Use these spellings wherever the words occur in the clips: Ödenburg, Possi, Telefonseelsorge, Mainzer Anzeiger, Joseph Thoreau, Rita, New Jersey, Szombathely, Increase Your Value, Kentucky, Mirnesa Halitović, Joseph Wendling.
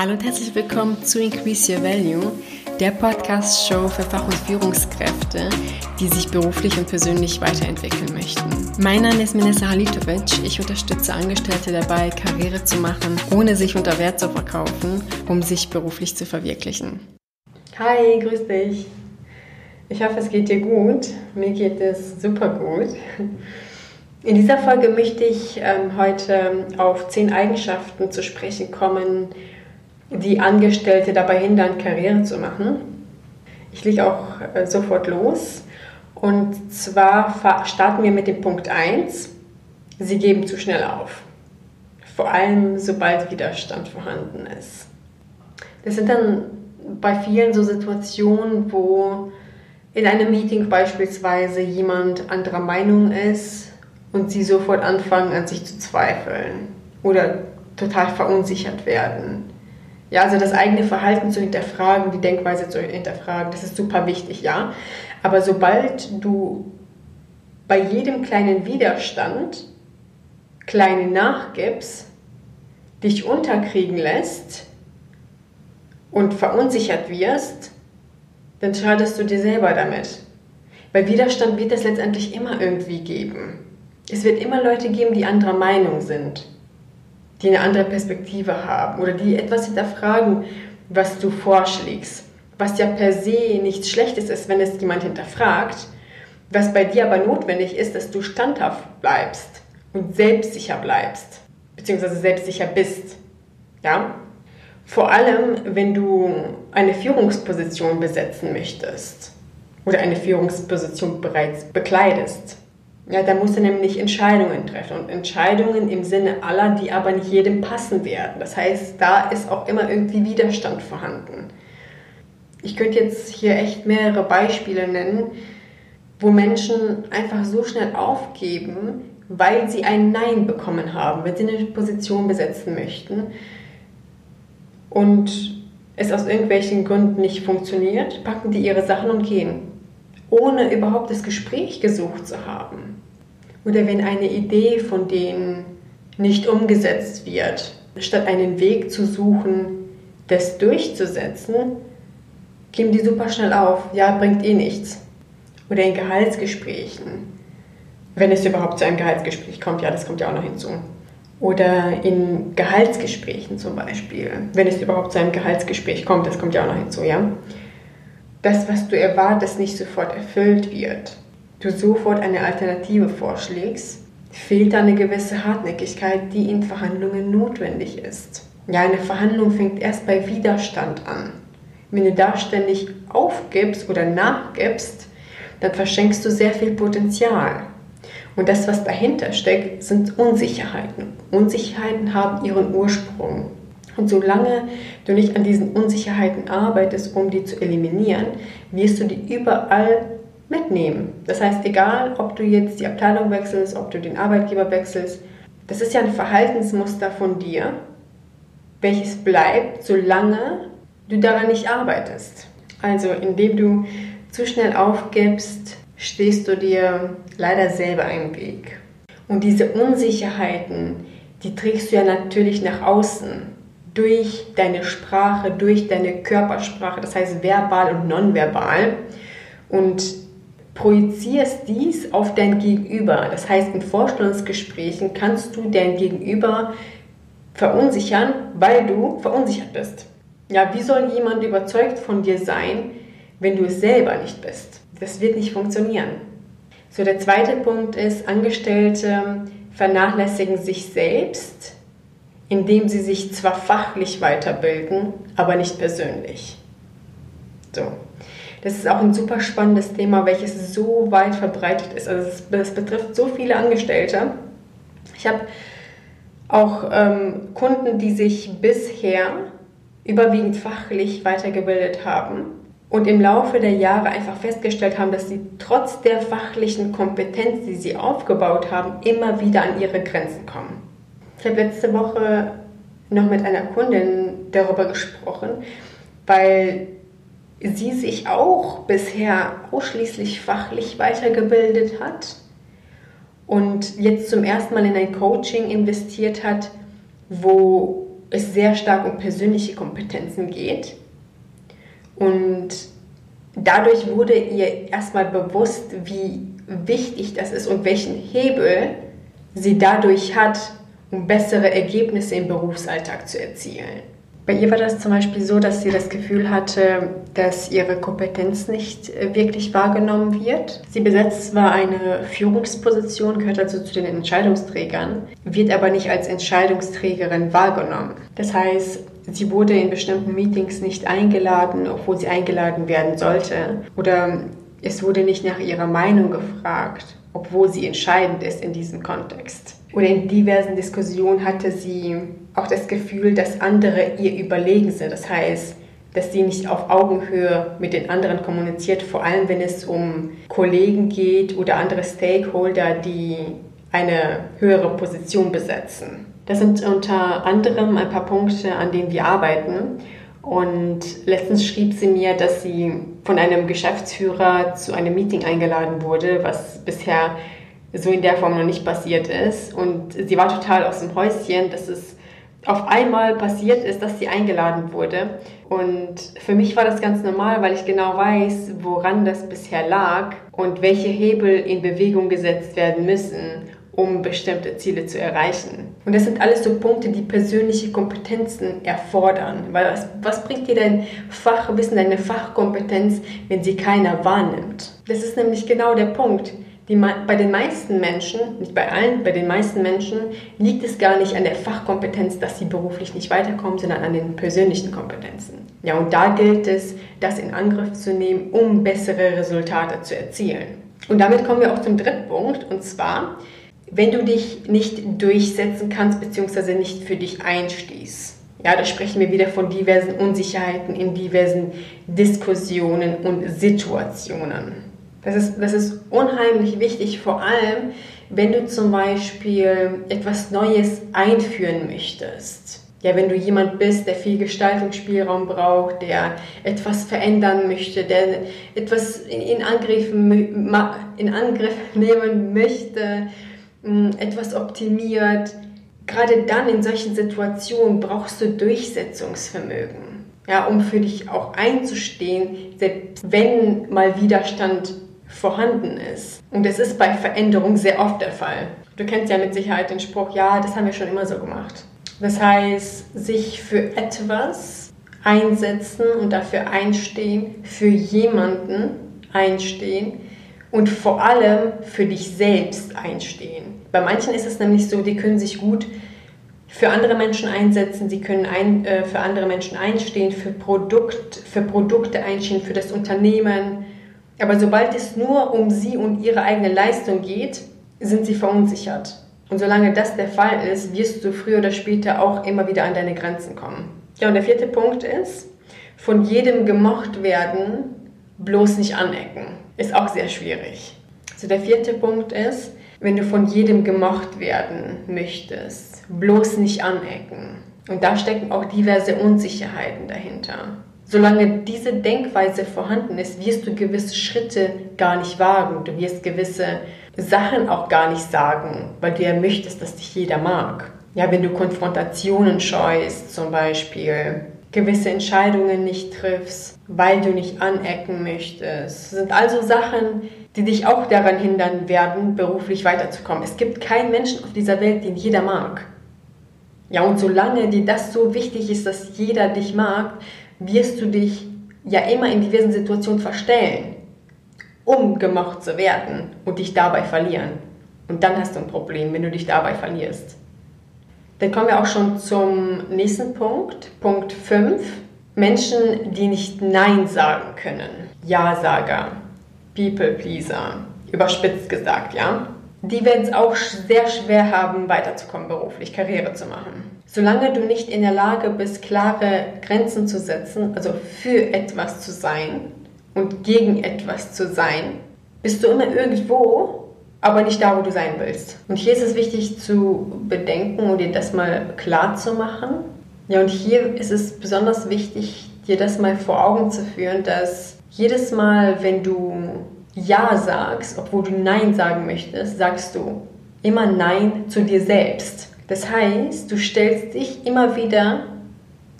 Hallo und herzlich willkommen zu Increase Your Value, der Podcast-Show für Fach- und Führungskräfte, die sich beruflich und persönlich weiterentwickeln möchten. Mein Name ist Mirnesa Halitović. Ich unterstütze Angestellte dabei, Karriere zu machen, ohne sich unter Wert zu verkaufen, um sich beruflich zu verwirklichen. Hi, grüß dich. Ich hoffe, es geht dir gut. Mir geht es super gut. In dieser Folge möchte ich heute auf 10 Eigenschaften zu sprechen kommen, die Angestellte dabei hindern, Karriere zu machen. Ich lege auch sofort los. Und zwar starten wir mit dem Punkt 1. Sie geben zu schnell auf. Vor allem, sobald Widerstand vorhanden ist. Das sind dann bei vielen so Situationen, wo in einem Meeting beispielsweise jemand anderer Meinung ist und sie sofort anfangen, an sich zu zweifeln oder total verunsichert werden. Ja, also das eigene Verhalten zu hinterfragen, die Denkweise zu hinterfragen, das ist super wichtig, ja. Aber sobald du bei jedem kleinen Widerstand nachgibst, dich unterkriegen lässt und verunsichert wirst, dann schadest du dir selber damit. Weil Widerstand wird es letztendlich immer irgendwie geben. Es wird immer Leute geben, die anderer Meinung sind, die eine andere Perspektive haben oder die etwas hinterfragen, was du vorschlägst. Was ja per se nichts Schlechtes ist, wenn es jemand hinterfragt. Was bei dir aber notwendig ist, dass du standhaft bleibst und selbstsicher bleibst, beziehungsweise selbstsicher bist. Ja? Vor allem, wenn du eine Führungsposition besetzen möchtest oder eine Führungsposition bereits bekleidest. Ja, da musst du nämlich Entscheidungen treffen und Entscheidungen im Sinne aller, die aber nicht jedem passen werden. Das heißt, da ist auch immer irgendwie Widerstand vorhanden. Ich könnte jetzt hier echt mehrere Beispiele nennen, wo Menschen einfach so schnell aufgeben, weil sie ein Nein bekommen haben, wenn sie eine Position besetzen möchten und es aus irgendwelchen Gründen nicht funktioniert, packen die ihre Sachen und gehen, ohne überhaupt das Gespräch gesucht zu haben. Oder wenn eine Idee von denen nicht umgesetzt wird, statt einen Weg zu suchen, das durchzusetzen, geben die super schnell auf. Ja, bringt eh nichts. Oder in Gehaltsgesprächen. Wenn es überhaupt zu einem Gehaltsgespräch kommt, ja, das kommt ja auch noch hinzu. Oder in Gehaltsgesprächen zum Beispiel. Wenn es überhaupt zu einem Gehaltsgespräch kommt, das kommt ja auch noch hinzu, ja. Das, was du erwartest, nicht sofort erfüllt wird, du sofort eine Alternative vorschlägst, fehlt da eine gewisse Hartnäckigkeit, die in Verhandlungen notwendig ist. Ja, eine Verhandlung fängt erst bei Widerstand an. Wenn du da ständig aufgibst oder nachgibst, dann verschenkst du sehr viel Potenzial. Und das, was dahinter steckt, sind Unsicherheiten. Unsicherheiten haben ihren Ursprung. Und solange du nicht an diesen Unsicherheiten arbeitest, um die zu eliminieren, wirst du die überall mitnehmen. Das heißt, egal, ob du jetzt die Abteilung wechselst, ob du den Arbeitgeber wechselst, das ist ja ein Verhaltensmuster von dir, welches bleibt, solange du daran nicht arbeitest. Also, indem du zu schnell aufgibst, stehst du dir leider selber im Weg. Und diese Unsicherheiten, die trägst du ja natürlich nach außen. Durch deine Sprache, durch deine Körpersprache, das heißt verbal und nonverbal, und projizierst dies auf dein Gegenüber. Das heißt, in Vorstellungsgesprächen kannst du dein Gegenüber verunsichern, weil du verunsichert bist. Ja, wie soll jemand überzeugt von dir sein, wenn du es selber nicht bist? Das wird nicht funktionieren. So, der zweite Punkt ist, Angestellte vernachlässigen sich selbst, indem sie sich zwar fachlich weiterbilden, aber nicht persönlich. So. Das ist auch ein super spannendes Thema, welches so weit verbreitet ist. Also das betrifft so viele Angestellte. Ich habe auch Kunden, die sich bisher überwiegend fachlich weitergebildet haben und im Laufe der Jahre einfach festgestellt haben, dass sie trotz der fachlichen Kompetenz, die sie aufgebaut haben, immer wieder an ihre Grenzen kommen. Ich habe letzte Woche noch mit einer Kundin darüber gesprochen, weil sie sich auch bisher ausschließlich fachlich weitergebildet hat und jetzt zum ersten Mal in ein Coaching investiert hat, wo es sehr stark um persönliche Kompetenzen geht. Und dadurch wurde ihr erstmal bewusst, wie wichtig das ist und welchen Hebel sie dadurch hat, um bessere Ergebnisse im Berufsalltag zu erzielen. Bei ihr war das zum Beispiel so, dass sie das Gefühl hatte, dass ihre Kompetenz nicht wirklich wahrgenommen wird. Sie besetzt zwar eine Führungsposition, gehört also zu den Entscheidungsträgern, wird aber nicht als Entscheidungsträgerin wahrgenommen. Das heißt, sie wurde in bestimmten Meetings nicht eingeladen, obwohl sie eingeladen werden sollte. Oder es wurde nicht nach ihrer Meinung gefragt, obwohl sie entscheidend ist in diesem Kontext. Oder in diversen Diskussionen hatte sie auch das Gefühl, dass andere ihr überlegen sind. Das heißt, dass sie nicht auf Augenhöhe mit den anderen kommuniziert, vor allem wenn es um Kollegen geht oder andere Stakeholder, die eine höhere Position besetzen. Das sind unter anderem ein paar Punkte, an denen wir arbeiten. Und letztens schrieb sie mir, dass sie von einem Geschäftsführer zu einem Meeting eingeladen wurde, was bisher so in der Form noch nicht passiert ist. Und sie war total aus dem Häuschen, dass es auf einmal passiert ist, dass sie eingeladen wurde. Und für mich war das ganz normal, weil ich genau weiß, woran das bisher lag und welche Hebel in Bewegung gesetzt werden müssen, um bestimmte Ziele zu erreichen. Und das sind alles so Punkte, die persönliche Kompetenzen erfordern. Weil was bringt dir dein Fachwissen, deine Fachkompetenz, wenn sie keiner wahrnimmt? Das ist nämlich genau der Punkt. Bei den meisten Menschen, nicht bei allen, bei den meisten Menschen liegt es gar nicht an der Fachkompetenz, dass sie beruflich nicht weiterkommen, sondern an den persönlichen Kompetenzen. Ja, und da gilt es, das in Angriff zu nehmen, um bessere Resultate zu erzielen. Und damit kommen wir auch zum dritten Punkt, und zwar, wenn du dich nicht durchsetzen kannst bzw. nicht für dich einstehst. Ja, da sprechen wir wieder von diversen Unsicherheiten in diversen Diskussionen und Situationen. Das ist unheimlich wichtig, vor allem, wenn du zum Beispiel etwas Neues einführen möchtest. Ja, wenn du jemand bist, der viel Gestaltungsspielraum braucht, der etwas verändern möchte, der etwas in Angriff nehmen möchte, etwas optimiert. Gerade dann in solchen Situationen brauchst du Durchsetzungsvermögen. Ja, um für dich auch einzustehen, selbst wenn mal Widerstand vorhanden ist. Und das ist bei Veränderung sehr oft der Fall. Du kennst ja mit Sicherheit den Spruch, ja, das haben wir schon immer so gemacht. Das heißt, sich für etwas einsetzen und dafür einstehen, für jemanden einstehen und vor allem für dich selbst einstehen. Bei manchen ist es nämlich so, die können sich gut für andere Menschen einsetzen, sie können für andere Menschen einstehen, für Produkte einstehen, für das Unternehmen. Aber sobald es nur um sie und ihre eigene Leistung geht, sind sie verunsichert. Und solange das der Fall ist, wirst du früher oder später auch immer wieder an deine Grenzen kommen. Ja, und der vierte Punkt ist, von jedem gemocht werden, bloß nicht anecken. Ist auch sehr schwierig. Also der vierte Punkt ist, wenn du von jedem gemocht werden möchtest, bloß nicht anecken. Und da stecken auch diverse Unsicherheiten dahinter. Solange diese Denkweise vorhanden ist, wirst du gewisse Schritte gar nicht wagen. Du wirst gewisse Sachen auch gar nicht sagen, weil du ja möchtest, dass dich jeder mag. Ja, wenn du Konfrontationen scheust, zum Beispiel gewisse Entscheidungen nicht triffst, weil du nicht anecken möchtest. Das sind also Sachen, die dich auch daran hindern werden, beruflich weiterzukommen. Es gibt keinen Menschen auf dieser Welt, den jeder mag. Ja, und solange dir das so wichtig ist, dass jeder dich mag, wirst du dich ja immer in diversen Situationen verstellen, um gemocht zu werden und dich dabei verlieren. Und dann hast du ein Problem, wenn du dich dabei verlierst. Dann kommen wir auch schon zum nächsten Punkt, Punkt 5. Menschen, die nicht Nein sagen können. Ja-Sager, People-Pleaser, überspitzt gesagt, ja. Die werden es auch sehr schwer haben, weiterzukommen beruflich, Karriere zu machen. Solange du nicht in der Lage bist, klare Grenzen zu setzen, also für etwas zu sein und gegen etwas zu sein, bist du immer irgendwo, aber nicht da, wo du sein willst. Und hier ist es wichtig zu bedenken und dir das mal klar zu machen. Ja, und hier ist es besonders wichtig, dir das mal vor Augen zu führen, dass jedes Mal, wenn du Ja sagst, obwohl du Nein sagen möchtest, sagst du immer Nein zu dir selbst. Das heißt, du stellst dich immer wieder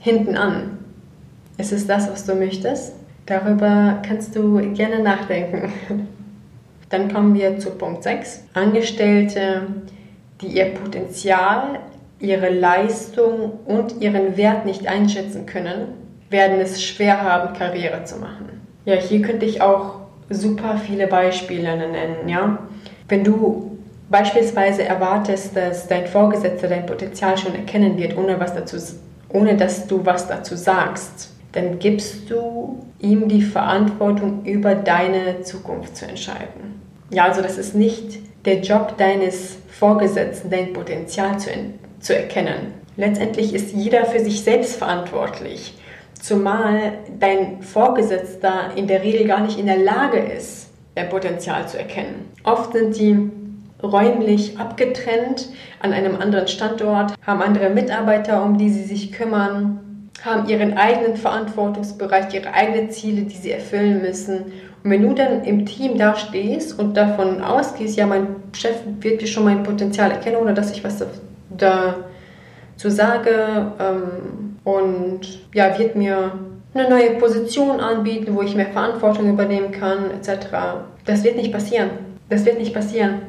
hinten an. Ist es das, was du möchtest? Darüber kannst du gerne nachdenken. Dann kommen wir zu Punkt 6. Angestellte, die ihr Potenzial, ihre Leistung und ihren Wert nicht einschätzen können, werden es schwer haben, Karriere zu machen. Ja, hier könnte ich auch super viele Beispiele nennen. Ja? Wenn du beispielsweise erwartest, dass dein Vorgesetzter dein Potenzial schon erkennen wird, ohne dass du was dazu sagst, dann gibst du ihm die Verantwortung, über deine Zukunft zu entscheiden. Ja, also das ist nicht der Job deines Vorgesetzten, dein Potenzial zu erkennen. Letztendlich ist jeder für sich selbst verantwortlich, zumal dein Vorgesetzter in der Regel gar nicht in der Lage ist, dein Potenzial zu erkennen. Oft sind die räumlich abgetrennt, an einem anderen Standort, haben andere Mitarbeiter, um die sie sich kümmern, haben ihren eigenen Verantwortungsbereich, ihre eigenen Ziele, die sie erfüllen müssen. Und wenn du dann im Team da stehst und davon ausgehst, ja, mein Chef wird schon mein Potenzial erkennen, ohne dass ich was dazu sage, und ja, wird mir eine neue Position anbieten, wo ich mehr Verantwortung übernehmen kann, etc. Das wird nicht passieren. Das wird nicht passieren.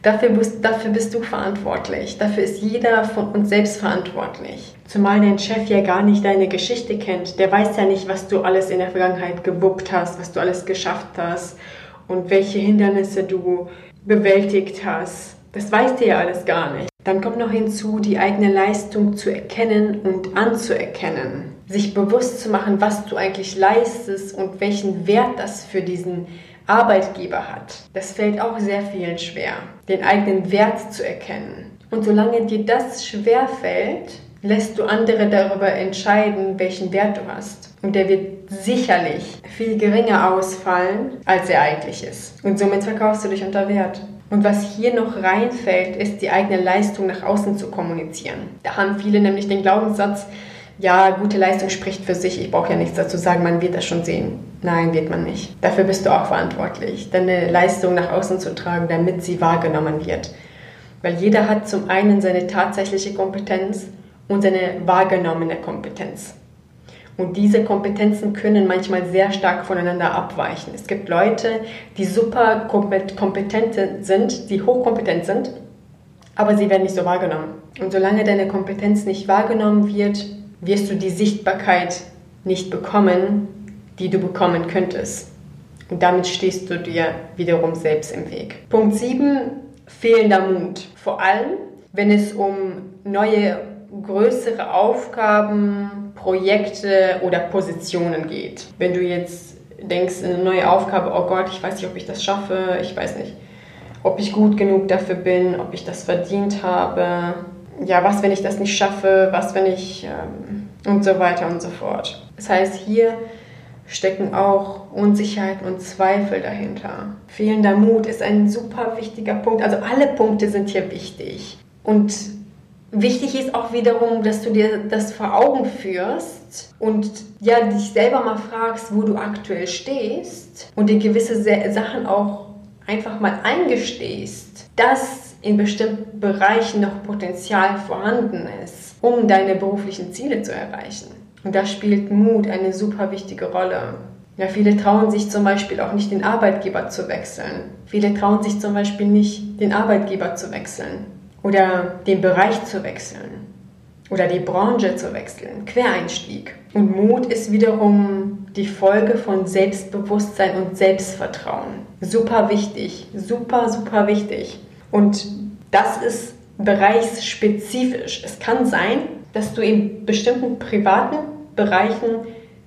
Dafür bist du verantwortlich. Dafür ist jeder von uns selbst verantwortlich. Zumal dein Chef ja gar nicht deine Geschichte kennt. Der weiß ja nicht, was du alles in der Vergangenheit gewuppt hast, was du alles geschafft hast und welche Hindernisse du bewältigt hast. Das weiß der ja alles gar nicht. Dann kommt noch hinzu, die eigene Leistung zu erkennen und anzuerkennen. Sich bewusst zu machen, was du eigentlich leistest und welchen Wert das für diesen Arbeitgeber hat. Das fällt auch sehr vielen schwer, den eigenen Wert zu erkennen. Und solange dir das schwer fällt, lässt du andere darüber entscheiden, welchen Wert du hast. Und der wird sicherlich viel geringer ausfallen, als er eigentlich ist. Und somit verkaufst du dich unter Wert. Und was hier noch reinfällt, ist, die eigene Leistung nach außen zu kommunizieren. Da haben viele nämlich den Glaubenssatz, ja, gute Leistung spricht für sich, ich brauche ja nichts dazu sagen, man wird das schon sehen. Nein, wird man nicht. Dafür bist du auch verantwortlich, deine Leistung nach außen zu tragen, damit sie wahrgenommen wird. Weil jeder hat zum einen seine tatsächliche Kompetenz und seine wahrgenommene Kompetenz. Und diese Kompetenzen können manchmal sehr stark voneinander abweichen. Es gibt Leute, die super kompetent sind, die hochkompetent sind, aber sie werden nicht so wahrgenommen. Und solange deine Kompetenz nicht wahrgenommen wird, wirst du die Sichtbarkeit nicht bekommen, die du bekommen könntest. Und damit stehst du dir wiederum selbst im Weg. Punkt 7, fehlender Mut. Vor allem, wenn es um neue, größere Aufgaben, Projekte oder Positionen geht. Wenn du jetzt denkst, eine neue Aufgabe, oh Gott, ich weiß nicht, ob ich das schaffe, ich weiß nicht, ob ich gut genug dafür bin, ob ich das verdient habe. Ja, was, wenn ich das nicht schaffe, was, wenn ich und so weiter und so fort. Das heißt, hier stecken auch Unsicherheiten und Zweifel dahinter. Fehlender Mut ist ein super wichtiger Punkt. Also alle Punkte sind hier wichtig. Und wichtig ist auch wiederum, dass du dir das vor Augen führst und ja, dich selber mal fragst, wo du aktuell stehst und dir gewisse Sachen auch einfach mal eingestehst, dass in bestimmten Bereichen noch Potenzial vorhanden ist, um deine beruflichen Ziele zu erreichen. Und da spielt Mut eine super wichtige Rolle. Ja, viele trauen sich zum Beispiel auch nicht, den Arbeitgeber zu wechseln. Viele trauen sich zum Beispiel nicht, den Arbeitgeber zu wechseln oder den Bereich zu wechseln oder die Branche zu wechseln. Quereinstieg. Und Mut ist wiederum die Folge von Selbstbewusstsein und Selbstvertrauen. Super wichtig. Super, super wichtig. Und das ist bereichsspezifisch. Es kann sein, dass du in bestimmten privaten Bereichen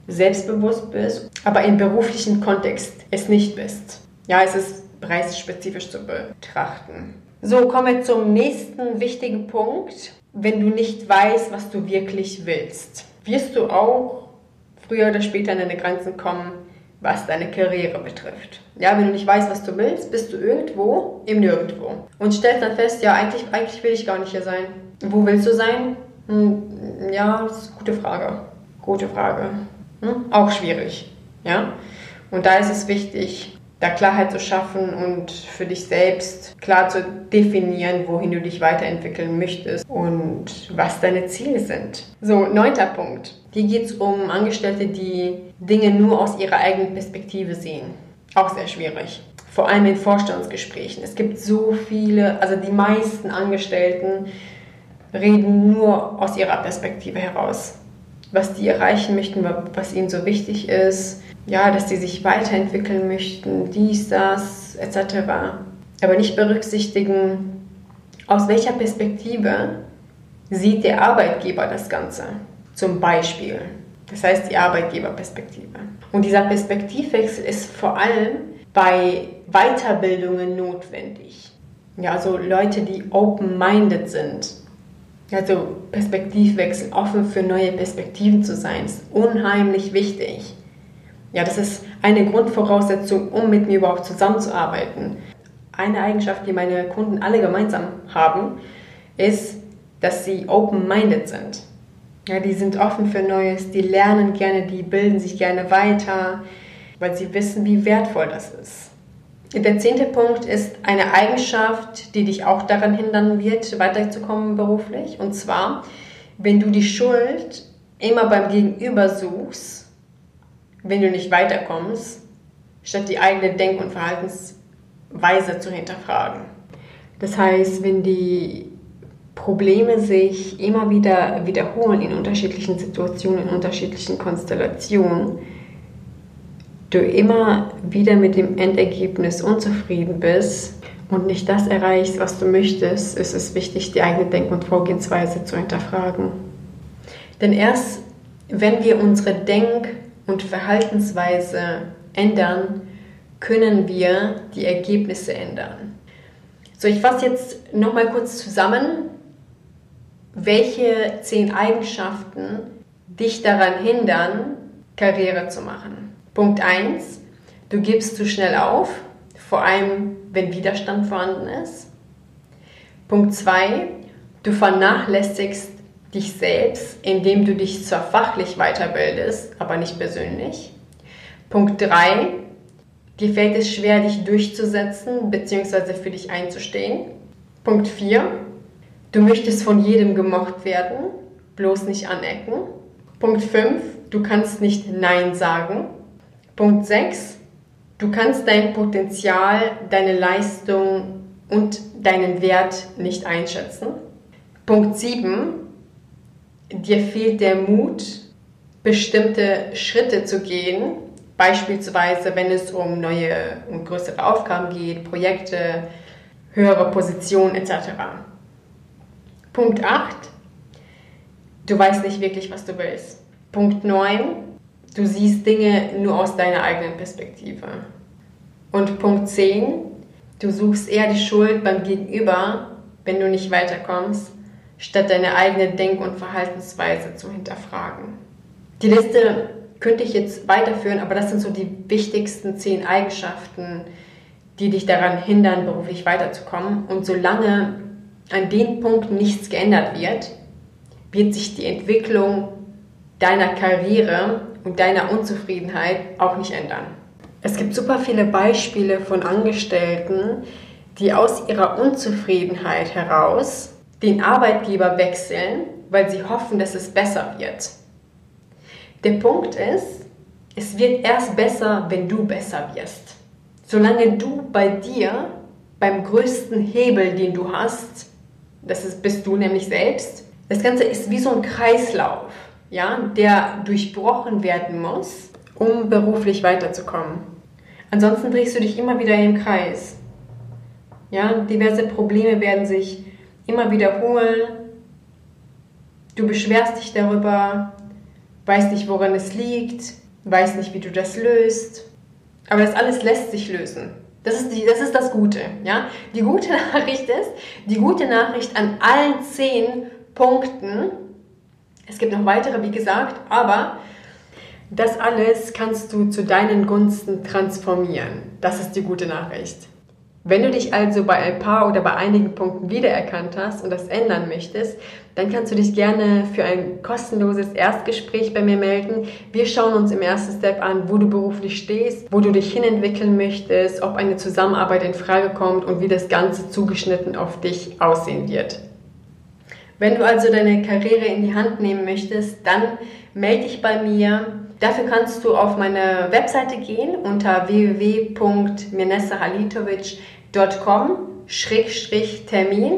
selbstbewusst bist, aber im beruflichen Kontext es nicht bist. Ja, es ist bereichsspezifisch zu betrachten. So, kommen wir zum nächsten wichtigen Punkt. Wenn du nicht weißt, was du wirklich willst, wirst du auch früher oder später an deine Grenzen kommen, was deine Karriere betrifft. Ja, wenn du nicht weißt, was du willst, bist du irgendwo im Nirgendwo. Und stellst dann fest, ja, eigentlich will ich gar nicht hier sein. Wo willst du sein? Ja, das ist eine gute Frage. Gute Frage. Auch schwierig. Ja? Und da ist es wichtig, da Klarheit zu schaffen und für dich selbst klar zu definieren, wohin du dich weiterentwickeln möchtest und was deine Ziele sind. So, 9. Punkt. Hier geht es um Angestellte, die Dinge nur aus ihrer eigenen Perspektive sehen. Auch sehr schwierig. Vor allem in Vorstandsgesprächen. Es gibt so viele, also die meisten Angestellten reden nur aus ihrer Perspektive heraus. Was die erreichen möchten, was ihnen so wichtig ist. Ja, dass die sich weiterentwickeln möchten, dies, das, etc. Aber nicht berücksichtigen, aus welcher Perspektive sieht der Arbeitgeber das Ganze. Zum Beispiel. Das heißt die Arbeitgeberperspektive. Und dieser Perspektivwechsel ist vor allem bei Weiterbildungen notwendig. Ja, also Leute, die open-minded sind. Also Perspektivwechsel, offen für neue Perspektiven zu sein, ist unheimlich wichtig. Ja, das ist eine Grundvoraussetzung, um mit mir überhaupt zusammenzuarbeiten. Eine Eigenschaft, die meine Kunden alle gemeinsam haben, ist, dass sie open-minded sind. Ja, die sind offen für Neues, die lernen gerne, die bilden sich gerne weiter, weil sie wissen, wie wertvoll das ist. Der 10. Punkt ist eine Eigenschaft, die dich auch daran hindern wird, weiterzukommen beruflich. Und zwar, wenn du die Schuld immer beim Gegenüber suchst, wenn du nicht weiterkommst, statt die eigene Denk- und Verhaltensweise zu hinterfragen. Das heißt, wenn die Probleme sich immer wieder wiederholen in unterschiedlichen Situationen, in unterschiedlichen Konstellationen, du immer wieder mit dem Endergebnis unzufrieden bist und nicht das erreichst, was du möchtest, ist es wichtig, die eigene Denk- und Vorgehensweise zu hinterfragen. Denn erst wenn wir unsere Denk- und Verhaltensweise ändern, können wir die Ergebnisse ändern. So, ich fasse jetzt nochmal kurz zusammen, welche 10 Eigenschaften dich daran hindern, Karriere zu machen. Punkt 1, du gibst zu schnell auf, vor allem wenn Widerstand vorhanden ist. Punkt 2, du vernachlässigst dich selbst, indem du dich zwar fachlich weiterbildest, aber nicht persönlich. Punkt 3, dir fällt es schwer, dich durchzusetzen bzw. für dich einzustehen. Punkt 4, du möchtest von jedem gemocht werden, bloß nicht anecken. Punkt 5, du kannst nicht Nein sagen. Punkt 6, du kannst dein Potenzial, deine Leistung und deinen Wert nicht einschätzen. Punkt 7, dir fehlt der Mut, bestimmte Schritte zu gehen, beispielsweise wenn es um neue und größere Aufgaben geht, Projekte, höhere Positionen etc. Punkt 8, du weißt nicht wirklich, was du willst. Punkt 9, du siehst Dinge nur aus deiner eigenen Perspektive. Und Punkt 10, du suchst eher die Schuld beim Gegenüber, wenn du nicht weiterkommst, statt deine eigene Denk- und Verhaltensweise zu hinterfragen. Die Liste könnte ich jetzt weiterführen, aber das sind so die wichtigsten 10 Eigenschaften, die dich daran hindern, beruflich weiterzukommen. Und solange an den Punkten nichts geändert wird, wird sich die Entwicklung deiner Karriere und deiner Unzufriedenheit auch nicht ändern. Es gibt super viele Beispiele von Angestellten, die aus ihrer Unzufriedenheit heraus den Arbeitgeber wechseln, weil sie hoffen, dass es besser wird. Der Punkt ist, es wird erst besser, wenn du besser wirst. Solange du bei dir, beim größten Hebel, den du hast, bist du nämlich selbst, das Ganze ist wie so ein Kreislauf. Ja, der durchbrochen werden muss, um beruflich weiterzukommen. Ansonsten drehst du dich immer wieder im Kreis. Ja, diverse Probleme werden sich immer wiederholen. Du beschwerst dich darüber, weißt nicht, woran es liegt, weißt nicht, wie du das löst. Aber das alles lässt sich lösen. Das ist das Gute. Ja? Die gute Nachricht ist, die gute Nachricht an allen 10 Punkten. Es gibt noch weitere, wie gesagt, aber das alles kannst du zu deinen Gunsten transformieren. Das ist die gute Nachricht. Wenn du dich also bei ein paar oder bei einigen Punkten wiedererkannt hast und das ändern möchtest, dann kannst du dich gerne für ein kostenloses Erstgespräch bei mir melden. Wir schauen uns im ersten Step an, wo du beruflich stehst, wo du dich hinentwickeln möchtest, ob eine Zusammenarbeit in Frage kommt und wie das Ganze zugeschnitten auf dich aussehen wird. Wenn du also deine Karriere in die Hand nehmen möchtest, dann melde dich bei mir. Dafür kannst du auf meine Webseite gehen unter www.mirnesahalitovic.com/Termin.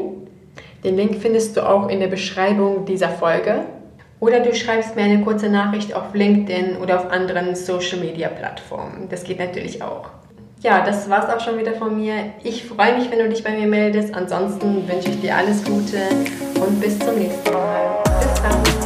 Den Link findest du auch in der Beschreibung dieser Folge. Oder du schreibst mir eine kurze Nachricht auf LinkedIn oder auf anderen Social-Media-Plattformen. Das geht natürlich auch. Ja, das war's auch schon wieder von mir. Ich freue mich, wenn du dich bei mir meldest. Ansonsten wünsche ich dir alles Gute und bis zum nächsten Mal. Bis dann.